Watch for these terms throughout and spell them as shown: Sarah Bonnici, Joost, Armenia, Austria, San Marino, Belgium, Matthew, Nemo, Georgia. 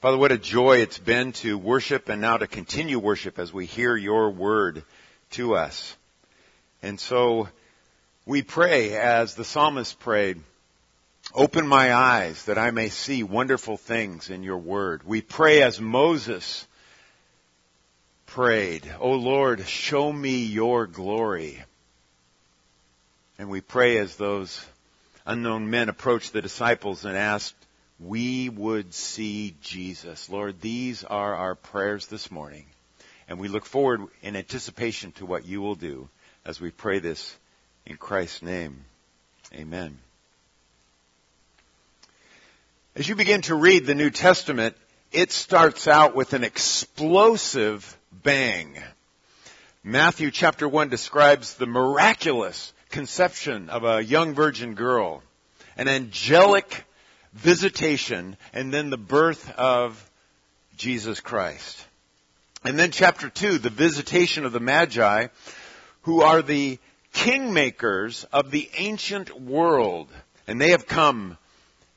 Father, what a joy it's been to worship and now to continue worship as we hear your word to us. And so we pray as the psalmist prayed, open my eyes that I may see wonderful things in your word. We pray as Moses prayed, O Lord, show me your glory. And we pray as those unknown men approached the disciples and asked, we would see Jesus. Lord, these are our prayers this morning. And we look forward in anticipation to what you will do as we pray this in Christ's name. Amen. As you begin to read the New Testament, it starts out with an explosive bang. Matthew chapter 1 describes the miraculous conception of a young virgin girl, an angelic visitation, and then the birth of Jesus Christ. And then chapter 2, the visitation of the Magi, who are the kingmakers of the ancient world. And they have come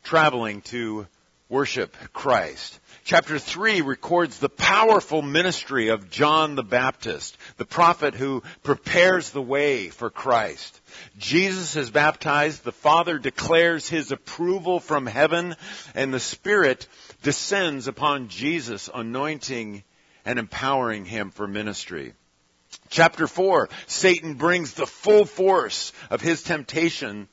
traveling to worship Christ. Chapter 3 records the powerful ministry of John the Baptist, the prophet who prepares the way for Christ. Jesus is baptized, the Father declares his approval from heaven, and the Spirit descends upon Jesus, anointing and empowering him for ministry. Chapter 4, Satan brings the full force of his temptation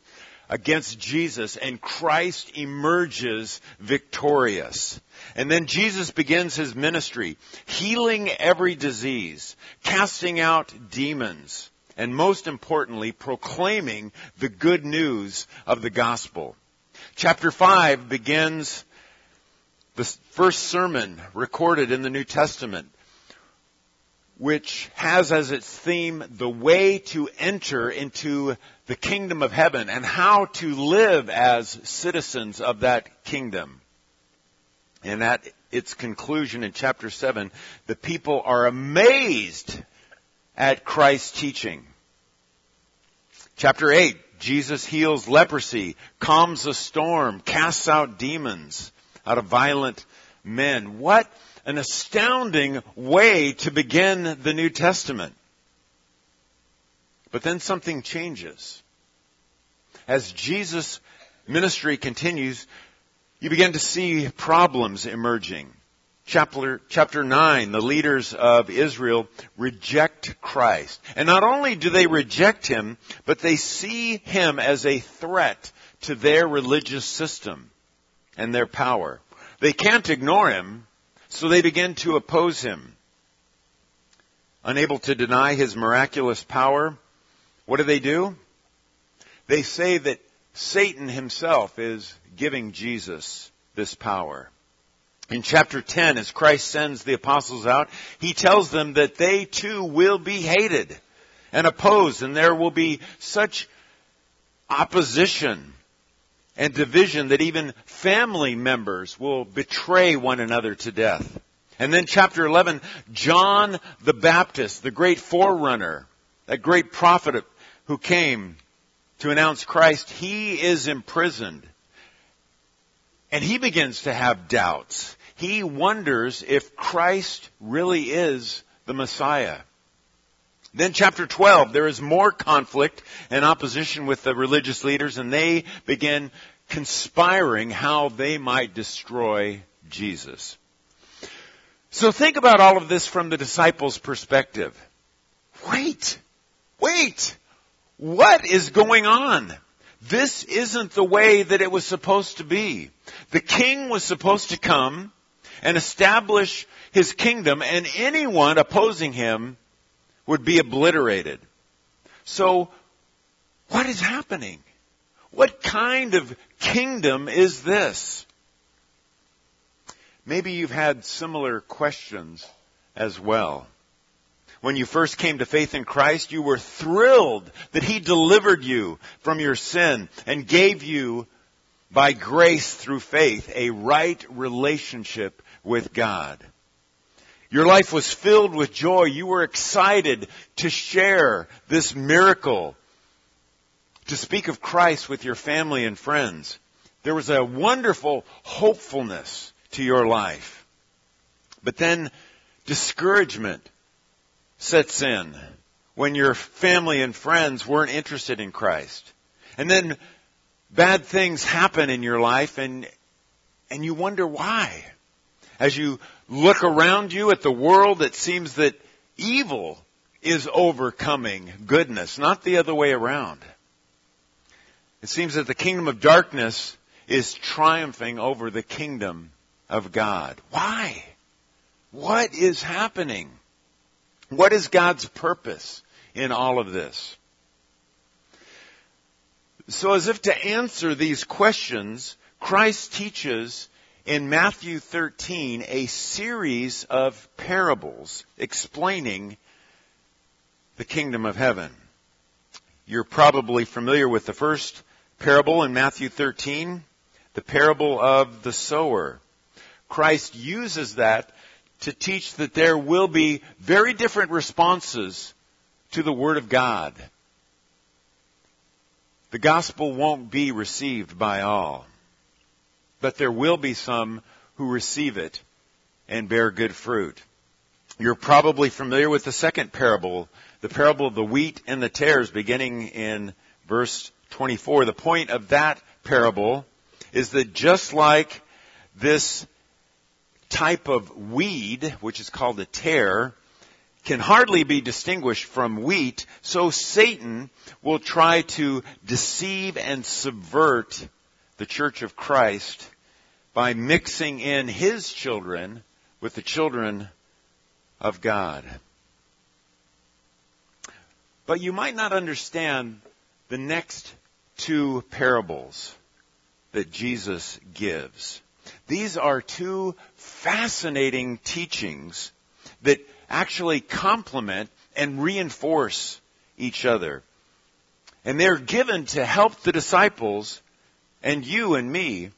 against Jesus, and Christ emerges victorious. And then Jesus begins his ministry, healing every disease, casting out demons, and most importantly, proclaiming the good news of the gospel. Chapter 5 begins the first sermon recorded in the New Testament, which has as its theme the way to enter into the kingdom of heaven and how to live as citizens of that kingdom. And at its conclusion in chapter 7, the people are amazed at Christ's teaching. Chapter 8, Jesus heals leprosy, calms a storm, casts out demons out of violent men. What an astounding way to begin the New Testament. But then something changes. As Jesus' ministry continues, you begin to see problems emerging. Chapter 9, the leaders of Israel reject Christ. And not only do they reject him, but they see him as a threat to their religious system and their power. They can't ignore him. So they begin to oppose him. Unable to deny his miraculous power, what do? They say that Satan himself is giving Jesus this power. In chapter 10, as Christ sends the apostles out, he tells them that they too will be hated and opposed, and there will be such opposition and division that even family members will betray one another to death. And then chapter 11, John the Baptist, the great forerunner, that great prophet who came to announce Christ, he is imprisoned. And he begins to have doubts. He wonders if Christ really is the Messiah. Then chapter 12, there is more conflict and opposition with the religious leaders, and they begin conspiring how they might destroy Jesus. So think about all of this from the disciples' perspective. Wait! What is going on? This isn't the way that it was supposed to be. The king was supposed to come and establish his kingdom, and anyone opposing him would be obliterated. So, what is happening? What kind of kingdom is this? Maybe you've had similar questions as well. When you first came to faith in Christ, you were thrilled that he delivered you from your sin and gave you, by grace through faith, a right relationship with God. Your life was filled with joy. You were excited to share this miracle, to speak of Christ with your family and friends. There was a wonderful hopefulness to your life. But then discouragement sets in when your family and friends weren't interested in Christ. And then bad things happen in your life, and you wonder why. As you look around you at the world, it seems that evil is overcoming goodness, not the other way around. It seems that the kingdom of darkness is triumphing over the kingdom of God. Why? What is happening? What is God's purpose in all of this? So as if to answer these questions, Christ teaches in Matthew 13 a series of parables explaining the kingdom of heaven. You're probably familiar with the first parable in Matthew 13, the parable of the sower. Christ uses that to teach that there will be very different responses to the Word of God. The gospel won't be received by all, but there will be some who receive it and bear good fruit. You're probably familiar with the second parable, the parable of the wheat and the tares, beginning in verse 24. The point of that parable is that just like this type of weed, which is called a tare, can hardly be distinguished from wheat, so Satan will try to deceive and subvert the Church of Christ by mixing in his children with the children of God. But you might not understand the next two parables that Jesus gives. These are two fascinating teachings that actually complement and reinforce each other. And they're given to help the disciples and you and me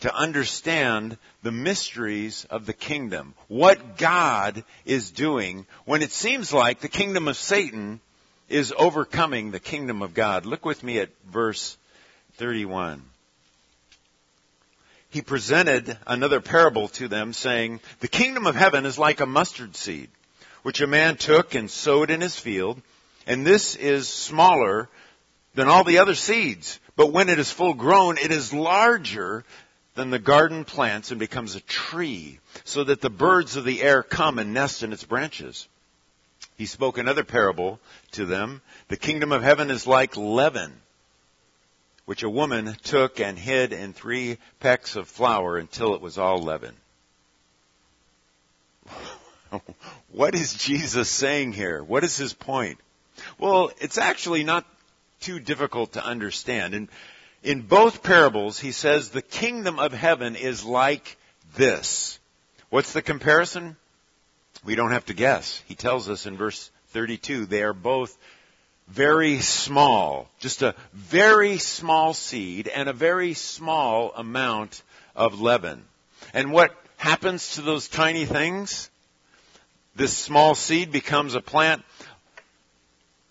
to understand the mysteries of the kingdom. What God is doing when it seems like the kingdom of Satan is overcoming the kingdom of God. Look with me at verse 31. He presented another parable to them, saying, "The kingdom of heaven is like a mustard seed, which a man took and sowed in his field, and this is smaller than all the other seeds. But when it is full grown, it is larger than the garden plants and becomes a tree, so that the birds of the air come and nest in its branches." He spoke another parable to them. "The kingdom of heaven is like leaven, which a woman took and hid in 3 pecks of flour until it was all leaven." What is Jesus saying here? What is his point? Well, it's actually not too difficult to understand. In both parables, he says the kingdom of heaven is like this. What's the comparison? We don't have to guess. He tells us in verse 32, they are both very small, just a very small seed and a very small amount of leaven. And what happens to those tiny things? This small seed becomes a plant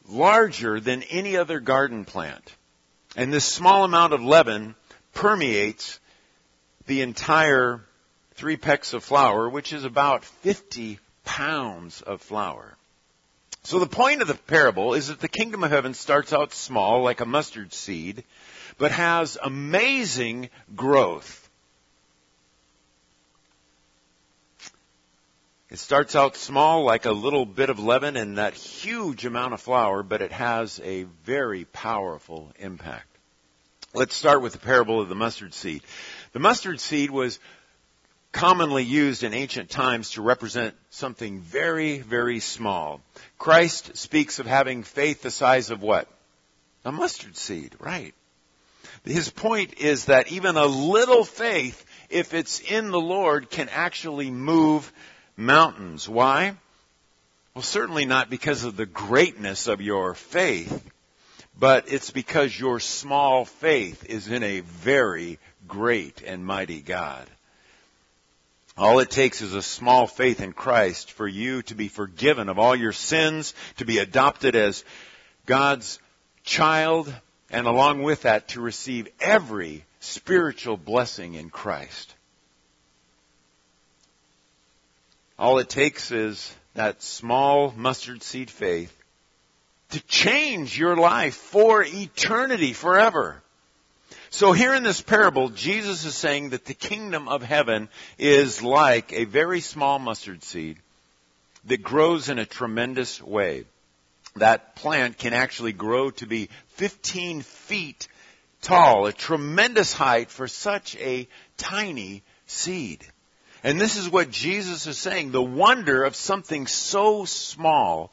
larger than any other garden plant. And this small amount of leaven permeates the entire 3 pecks of flour, which is about 50 pounds of flour. So the point of the parable is that the kingdom of heaven starts out small, like a mustard seed, but has amazing growth. It starts out small, like a little bit of leaven and that huge amount of flour, but it has a very powerful impact. Let's start with the parable of the mustard seed. The mustard seed was commonly used in ancient times to represent something very, very small. Christ speaks of having faith the size of what? A mustard seed, right? His point is that even a little faith, if it's in the Lord, can actually move mountains. Why? Well, certainly not because of the greatness of your faith, but it's because your small faith is in a very great and mighty God. All it takes is a small faith in Christ for you to be forgiven of all your sins, to be adopted as God's child, and along with that, to receive every spiritual blessing in Christ. All it takes is that small mustard seed faith to change your life for eternity, forever. So here in this parable, Jesus is saying that the kingdom of heaven is like a very small mustard seed that grows in a tremendous way. That plant can actually grow to be 15 feet tall, a tremendous height for such a tiny seed. And this is what Jesus is saying, the wonder of something so small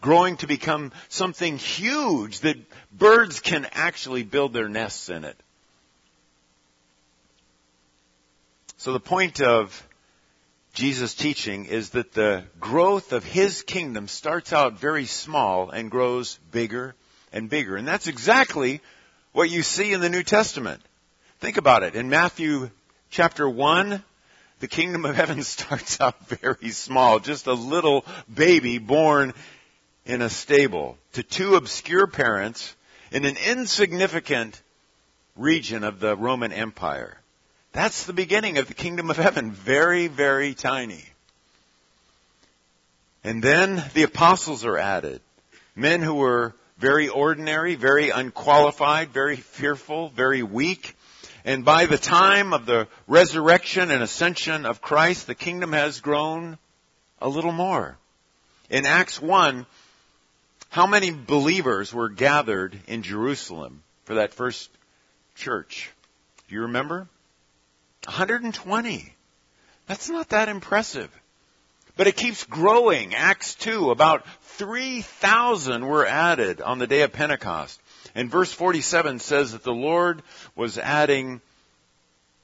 growing to become something huge that birds can actually build their nests in it. So the point of Jesus' teaching is that the growth of His kingdom starts out very small and grows bigger and bigger. And that's exactly what you see in the New Testament. Think about it. In Matthew chapter 1, the kingdom of heaven starts out very small. Just a little baby born in a stable to two obscure parents in an insignificant region of the Roman Empire. That's the beginning of the kingdom of heaven. Very, very tiny. And then the apostles are added. Men who were very ordinary, very unqualified, very fearful, very weak. And by the time of the resurrection and ascension of Christ, the kingdom has grown a little more. In Acts 1, how many believers were gathered in Jerusalem for that first church? Do you remember? 120. That's not that impressive. But it keeps growing. Acts 2, about 3,000 were added on the day of Pentecost. And verse 47 says that the Lord was adding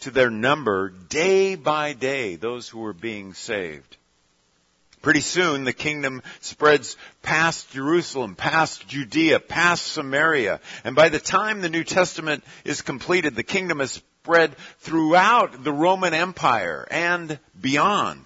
to their number day by day those who were being saved. Pretty soon the kingdom spreads past Jerusalem, past Judea, past Samaria. And by the time the New Testament is completed, the kingdom has spread throughout the Roman Empire and beyond.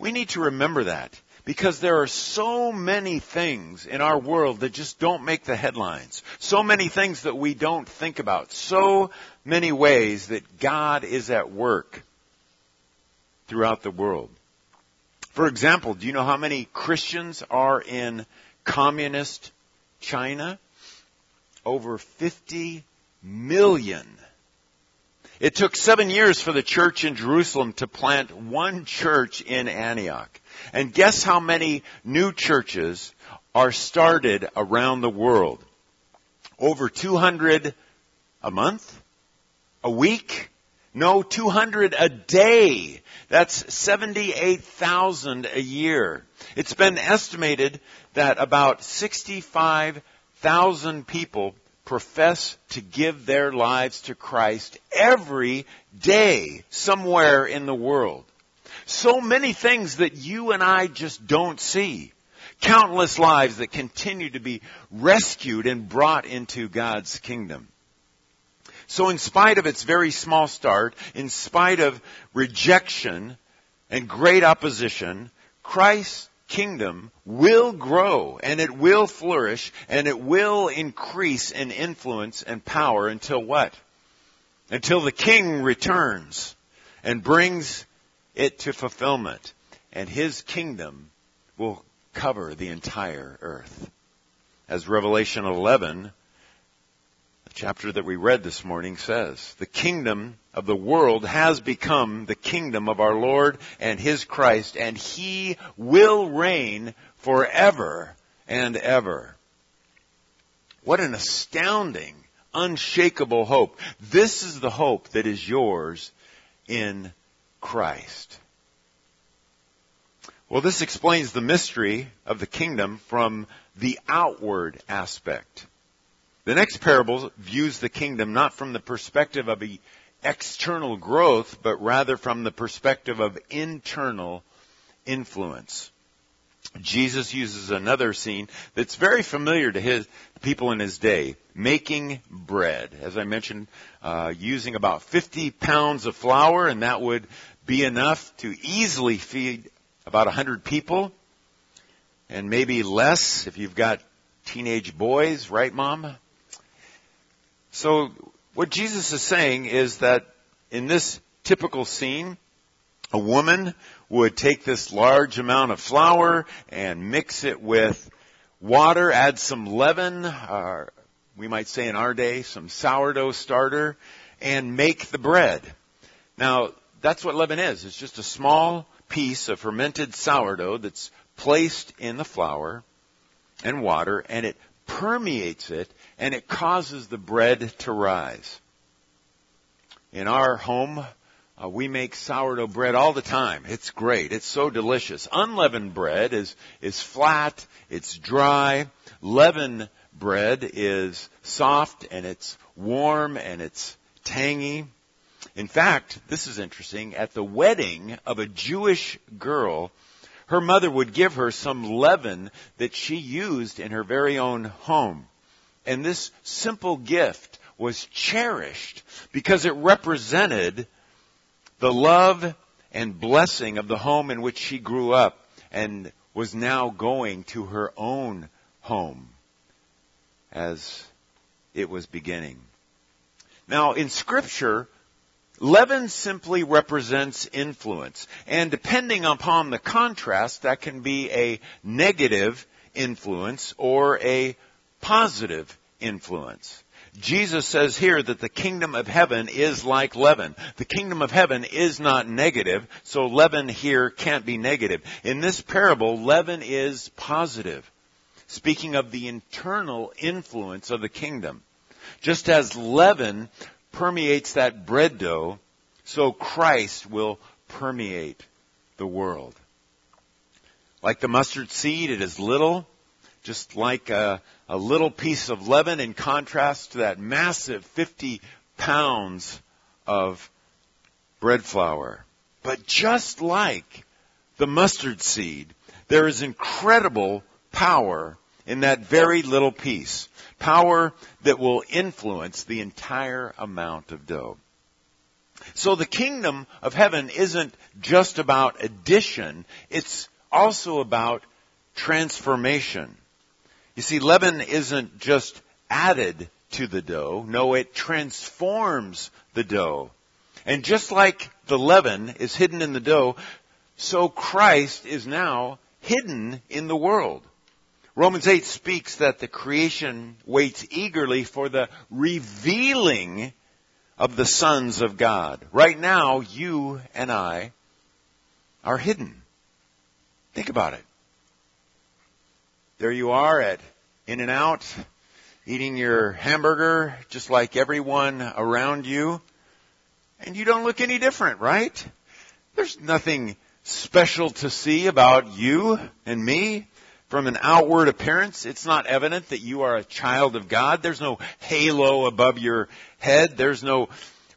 We need to remember that because there are so many things in our world that just don't make the headlines. So many things that we don't think about. So many ways that God is at work throughout the world. For example, do you know how many Christians are in communist China? Over 50 million. It took 7 years for the church in Jerusalem to plant one church in Antioch. And guess how many new churches are started around the world? Over 200 a month? A week? No, 200 a day. That's 78,000 a year. It's been estimated that about 65,000 people profess to give their lives to Christ every day somewhere in the world. So many things that you and I just don't see. Countless lives that continue to be rescued and brought into God's kingdom. So in spite of its very small start, in spite of rejection and great opposition, Christ's kingdom will grow and it will flourish and it will increase in influence and power until what? Until the King returns and brings it to fulfillment, and His kingdom will cover the entire earth. As Revelation 11, the chapter that we read this morning says, the kingdom of the world has become the kingdom of our Lord and His Christ, and He will reign forever and ever. What an astounding, unshakable hope. This is the hope that is yours in Christ. Well, this explains the mystery of the kingdom from the outward aspect. The next parable views the kingdom not from the perspective of external growth, but rather from the perspective of internal influence. Jesus uses another scene that's very familiar to his people in his day, making bread. As I mentioned, using about 50 pounds of flour, and that would be enough to easily feed about 100 people, and maybe less if you've got teenage boys, right, Mom? So what Jesus is saying is that in this typical scene, a woman would take this large amount of flour and mix it with water, add some leaven, or we might say in our day, some sourdough starter, and make the bread. Now, that's what leaven is. It's just a small piece of fermented sourdough that's placed in the flour and water, and it permeates it, and it causes the bread to rise. In our home, we make sourdough bread all the time. It's great. It's so delicious. Unleavened bread is flat. It's dry. Leavened bread is soft, and it's warm, and it's tangy. In fact, this is interesting. At the wedding of a Jewish girl, her mother would give her some leaven that she used in her very own home. And this simple gift was cherished because it represented the love and blessing of the home in which she grew up and was now going to her own home as it was beginning. Now, in Scripture, leaven simply represents influence. And depending upon the contrast, that can be a negative influence or a positive influence. Jesus says here that the kingdom of heaven is like leaven. The kingdom of heaven is not negative, so leaven here can't be negative. In this parable, leaven is positive, speaking of the internal influence of the kingdom. Just as leaven permeates that bread dough, so Christ will permeate the world. Like the mustard seed, it is little, just like a little piece of leaven in contrast to that massive 50 pounds of bread flour. But just like the mustard seed, there is incredible power in that very little piece. Power that will influence the entire amount of dough. So the kingdom of heaven isn't just about addition, it's also about transformation. You see, leaven isn't just added to the dough, no, it transforms the dough. And just like the leaven is hidden in the dough, so Christ is now hidden in the world. Romans 8 speaks that the creation waits eagerly for the revealing of the sons of God. Right now, you and I are hidden. Think about it. There you are at In-N-Out, eating your hamburger just like everyone around you. And you don't look any different, right? There's nothing special to see about you and me. From an outward appearance, it's not evident that you are a child of God. There's no halo above your head. There's no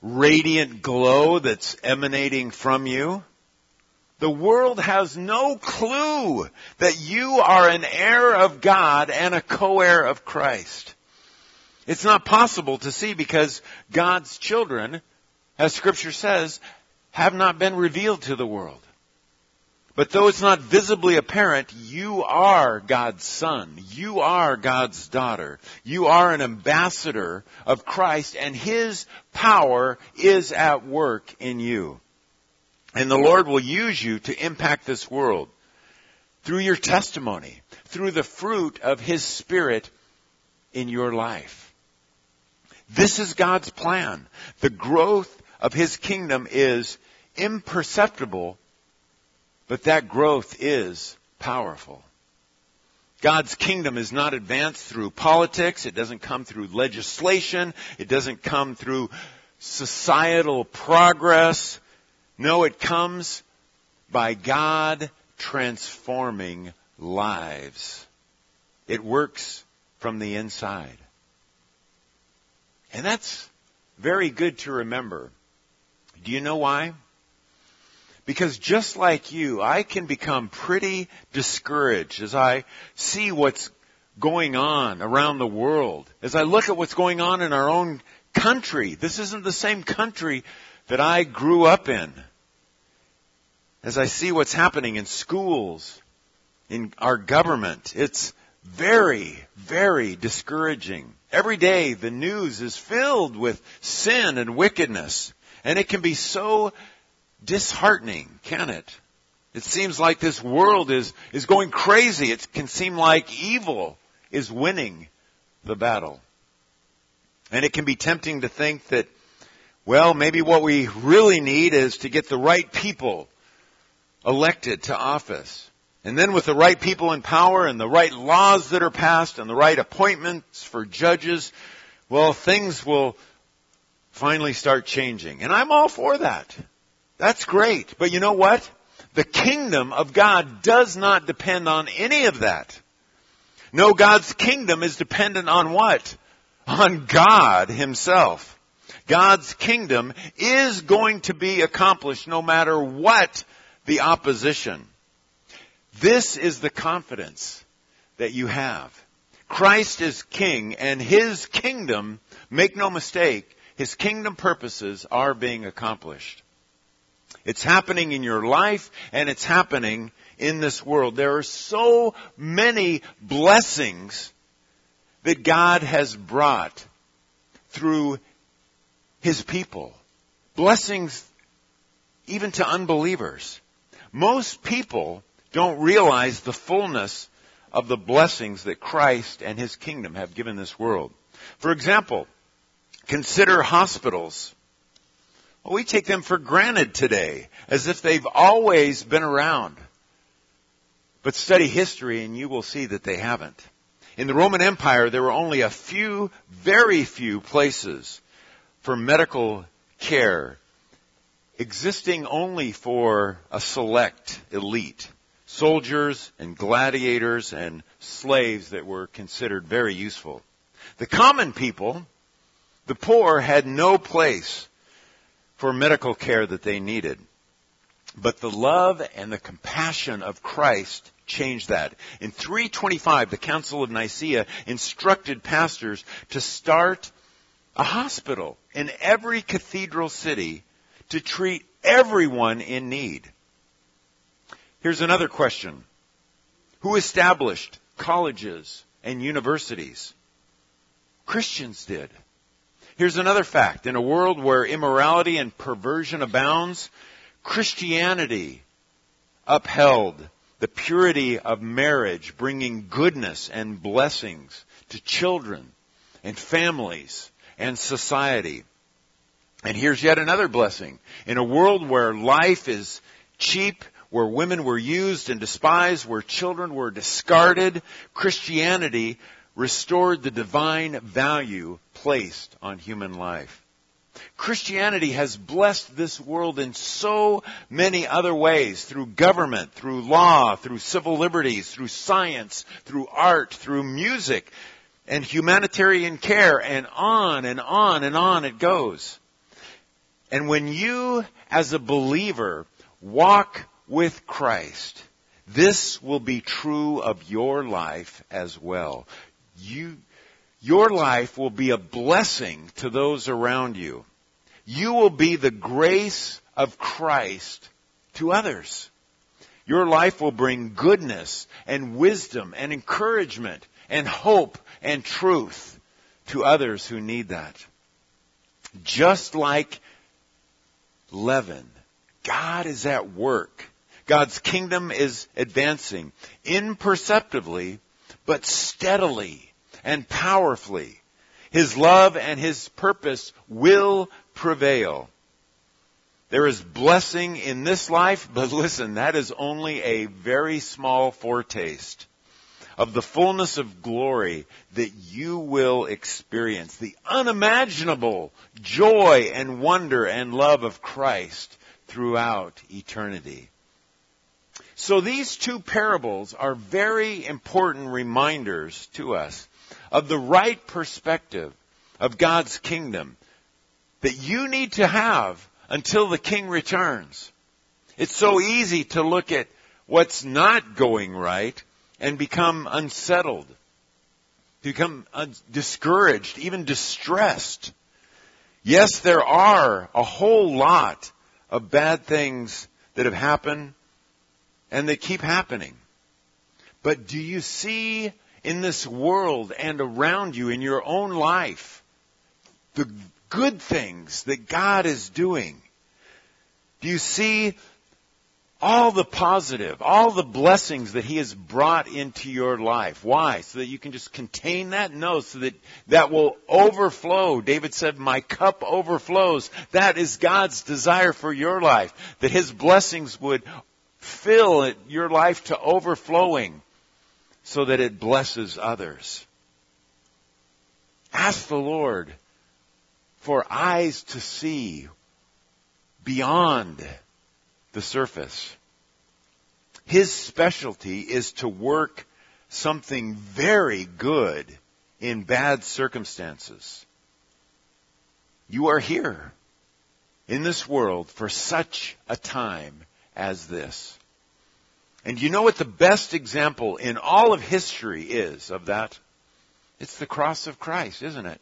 radiant glow that's emanating from you. The world has no clue that you are an heir of God and a co-heir of Christ. It's not possible to see because God's children, as Scripture says, have not been revealed to the world. But though it's not visibly apparent, you are God's son. You are God's daughter. You are an ambassador of Christ, and His power is at work in you. And the Lord will use you to impact this world through your testimony, through the fruit of His Spirit in your life. This is God's plan. The growth of His kingdom is imperceptible, but that growth is powerful. God's kingdom is not advanced through politics. It doesn't come through legislation. It doesn't come through societal progress. No, it comes by God transforming lives. It works from the inside. And that's very good to remember. Do you know why? Because just like you, I can become pretty discouraged as I see what's going on around the world. As I look at what's going on in our own country. This isn't the same country that I grew up in. As I see what's happening in schools, in our government, it's very, very discouraging. Every day the news is filled with sin and wickedness. And it can be so disheartening, can it? It seems like this world is going crazy. It can seem like evil is winning the battle. And it can be tempting to think that, well, maybe what we really need is to get the right people elected to office. And then with the right people in power and the right laws that are passed and the right appointments for judges, well, things will finally start changing. And I'm all for that. That's great. But you know what? The kingdom of God does not depend on any of that. No, God's kingdom is dependent on what? On God Himself. God's kingdom is going to be accomplished no matter what the opposition. This is the confidence that you have. Christ is King, and His kingdom, make no mistake, His kingdom purposes are being accomplished. It's happening in your life, and it's happening in this world. There are so many blessings that God has brought through His people. Blessings even to unbelievers. Most people don't realize the fullness of the blessings that Christ and His kingdom have given this world. For example, consider hospitals. Well, we take them for granted today, as if they've always been around. But study history and you will see that they haven't. In the Roman Empire, there were only a few, very few places for medical care, existing only for a select elite. Soldiers and gladiators and slaves that were considered very useful. The common people, the poor, had no place for medical care that they needed. But the love and the compassion of Christ changed that. In 325, the Council of Nicaea instructed pastors to start a hospital in every cathedral city to treat everyone in need. Here's another question. Who established colleges and universities? Christians did. Here's another fact. In a world where immorality and perversion abounds, Christianity upheld the purity of marriage, bringing goodness and blessings to children and families and society. And here's yet another blessing. In a world where life is cheap, where women were used and despised, where children were discarded, Christianity restored the divine value placed on human life. Christianity has blessed this world in so many other ways, through government, through law, through civil liberties, through science, through art, through music, and humanitarian care, and on and on and on it goes. And when you, as a believer, walk with Christ, this will be true of your life as well. Your life will be a blessing to those around you. You will be the grace of Christ to others. Your life will bring goodness and wisdom and encouragement and hope and truth to others who need that. Just like leaven, God is at work. God's kingdom is advancing imperceptibly, but steadily and powerfully. His love and His purpose will prevail. There is blessing in this life, but listen, that is only a very small foretaste of the fullness of glory that you will experience. The unimaginable joy and wonder and love of Christ throughout eternity. So these two parables are very important reminders to us of the right perspective of God's kingdom that you need to have until the King returns. It's so easy to look at what's not going right and become unsettled, become discouraged, even distressed. Yes, there are a whole lot of bad things that have happened and they keep happening. But do you see in this world and around you in your own life the good things that God is doing? Do you see all the positive, all the blessings that He has brought into your life? Why? So that you can just contain that? No, so that that will overflow. David said, my cup overflows. That is God's desire for your life, that His blessings would fill your life to overflowing so that it blesses others. Ask the Lord for eyes to see beyond the surface. His specialty is to work something very good in bad circumstances. You are here in this world for such a time as this. And you know what the best example in all of history is of that? It's the cross of Christ, isn't it?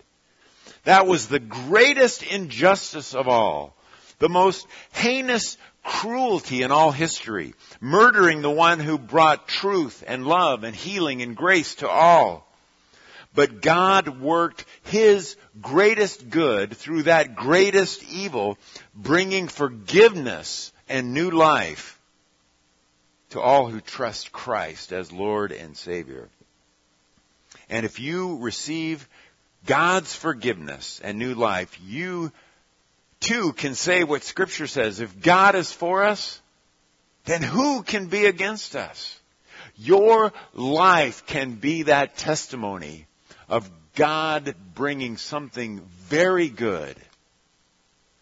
That was the greatest injustice of all. The most heinous cruelty in all history. Murdering the one who brought truth and love and healing and grace to all. But God worked His greatest good through that greatest evil, bringing forgiveness and new life to all who trust Christ as Lord and Savior. And if you receive God's forgiveness and new life, you too can say what Scripture says. If God is for us, then who can be against us? Your life can be that testimony of God bringing something very good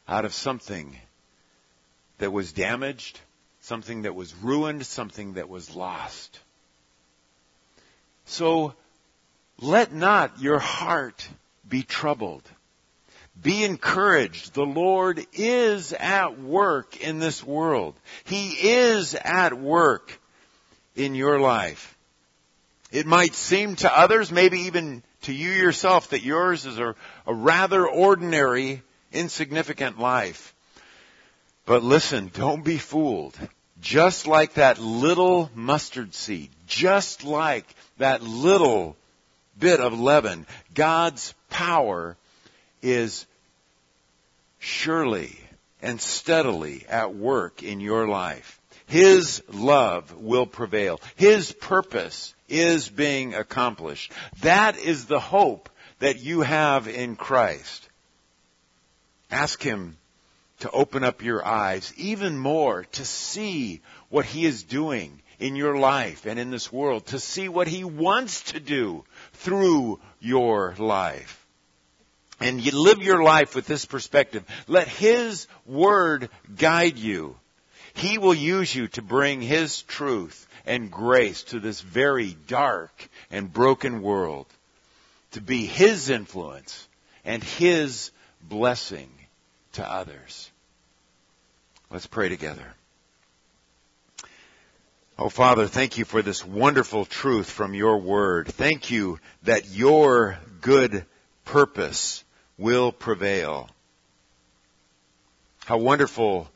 out of something that was damaged, something that was ruined, something that was lost. So, let not your heart be troubled. Be encouraged. The Lord is at work in this world. He is at work in your life. It might seem to others, maybe even to you yourself, that yours is a rather ordinary, insignificant life. But listen, don't be fooled. Just like that little mustard seed, just like that little bit of leaven, God's power is surely and steadily at work in your life. His love will prevail. His purpose is being accomplished. That is the hope that you have in Christ. Ask Him to open up your eyes even more to see what He is doing in your life and in this world, to see what He wants to do through your life. And you live your life with this perspective. Let His Word guide you. He will use you to bring His truth and grace to this very dark and broken world, to be His influence and His blessing to others. Let's pray together. Oh, Father, thank You for this wonderful truth from Your Word. Thank You that Your good purpose will prevail. How wonderful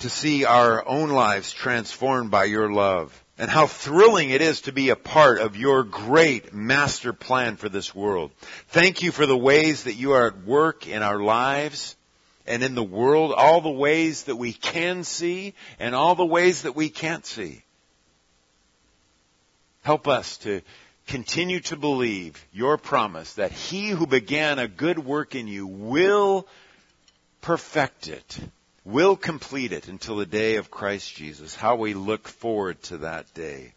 to see our own lives transformed by Your love. And how thrilling it is to be a part of Your great master plan for this world. Thank You for the ways that You are at work in our lives and in the world, all the ways that we can see and all the ways that we can't see. Help us to continue to believe Your promise that He who began a good work in you will perfect it, will complete it until the day of Christ Jesus. How we look forward to that day.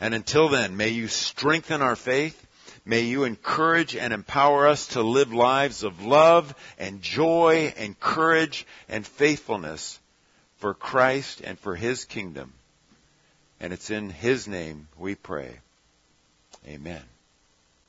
And until then, may You strengthen our faith. May You encourage and empower us to live lives of love and joy and courage and faithfulness for Christ and for His kingdom. And it's in His name we pray. Amen.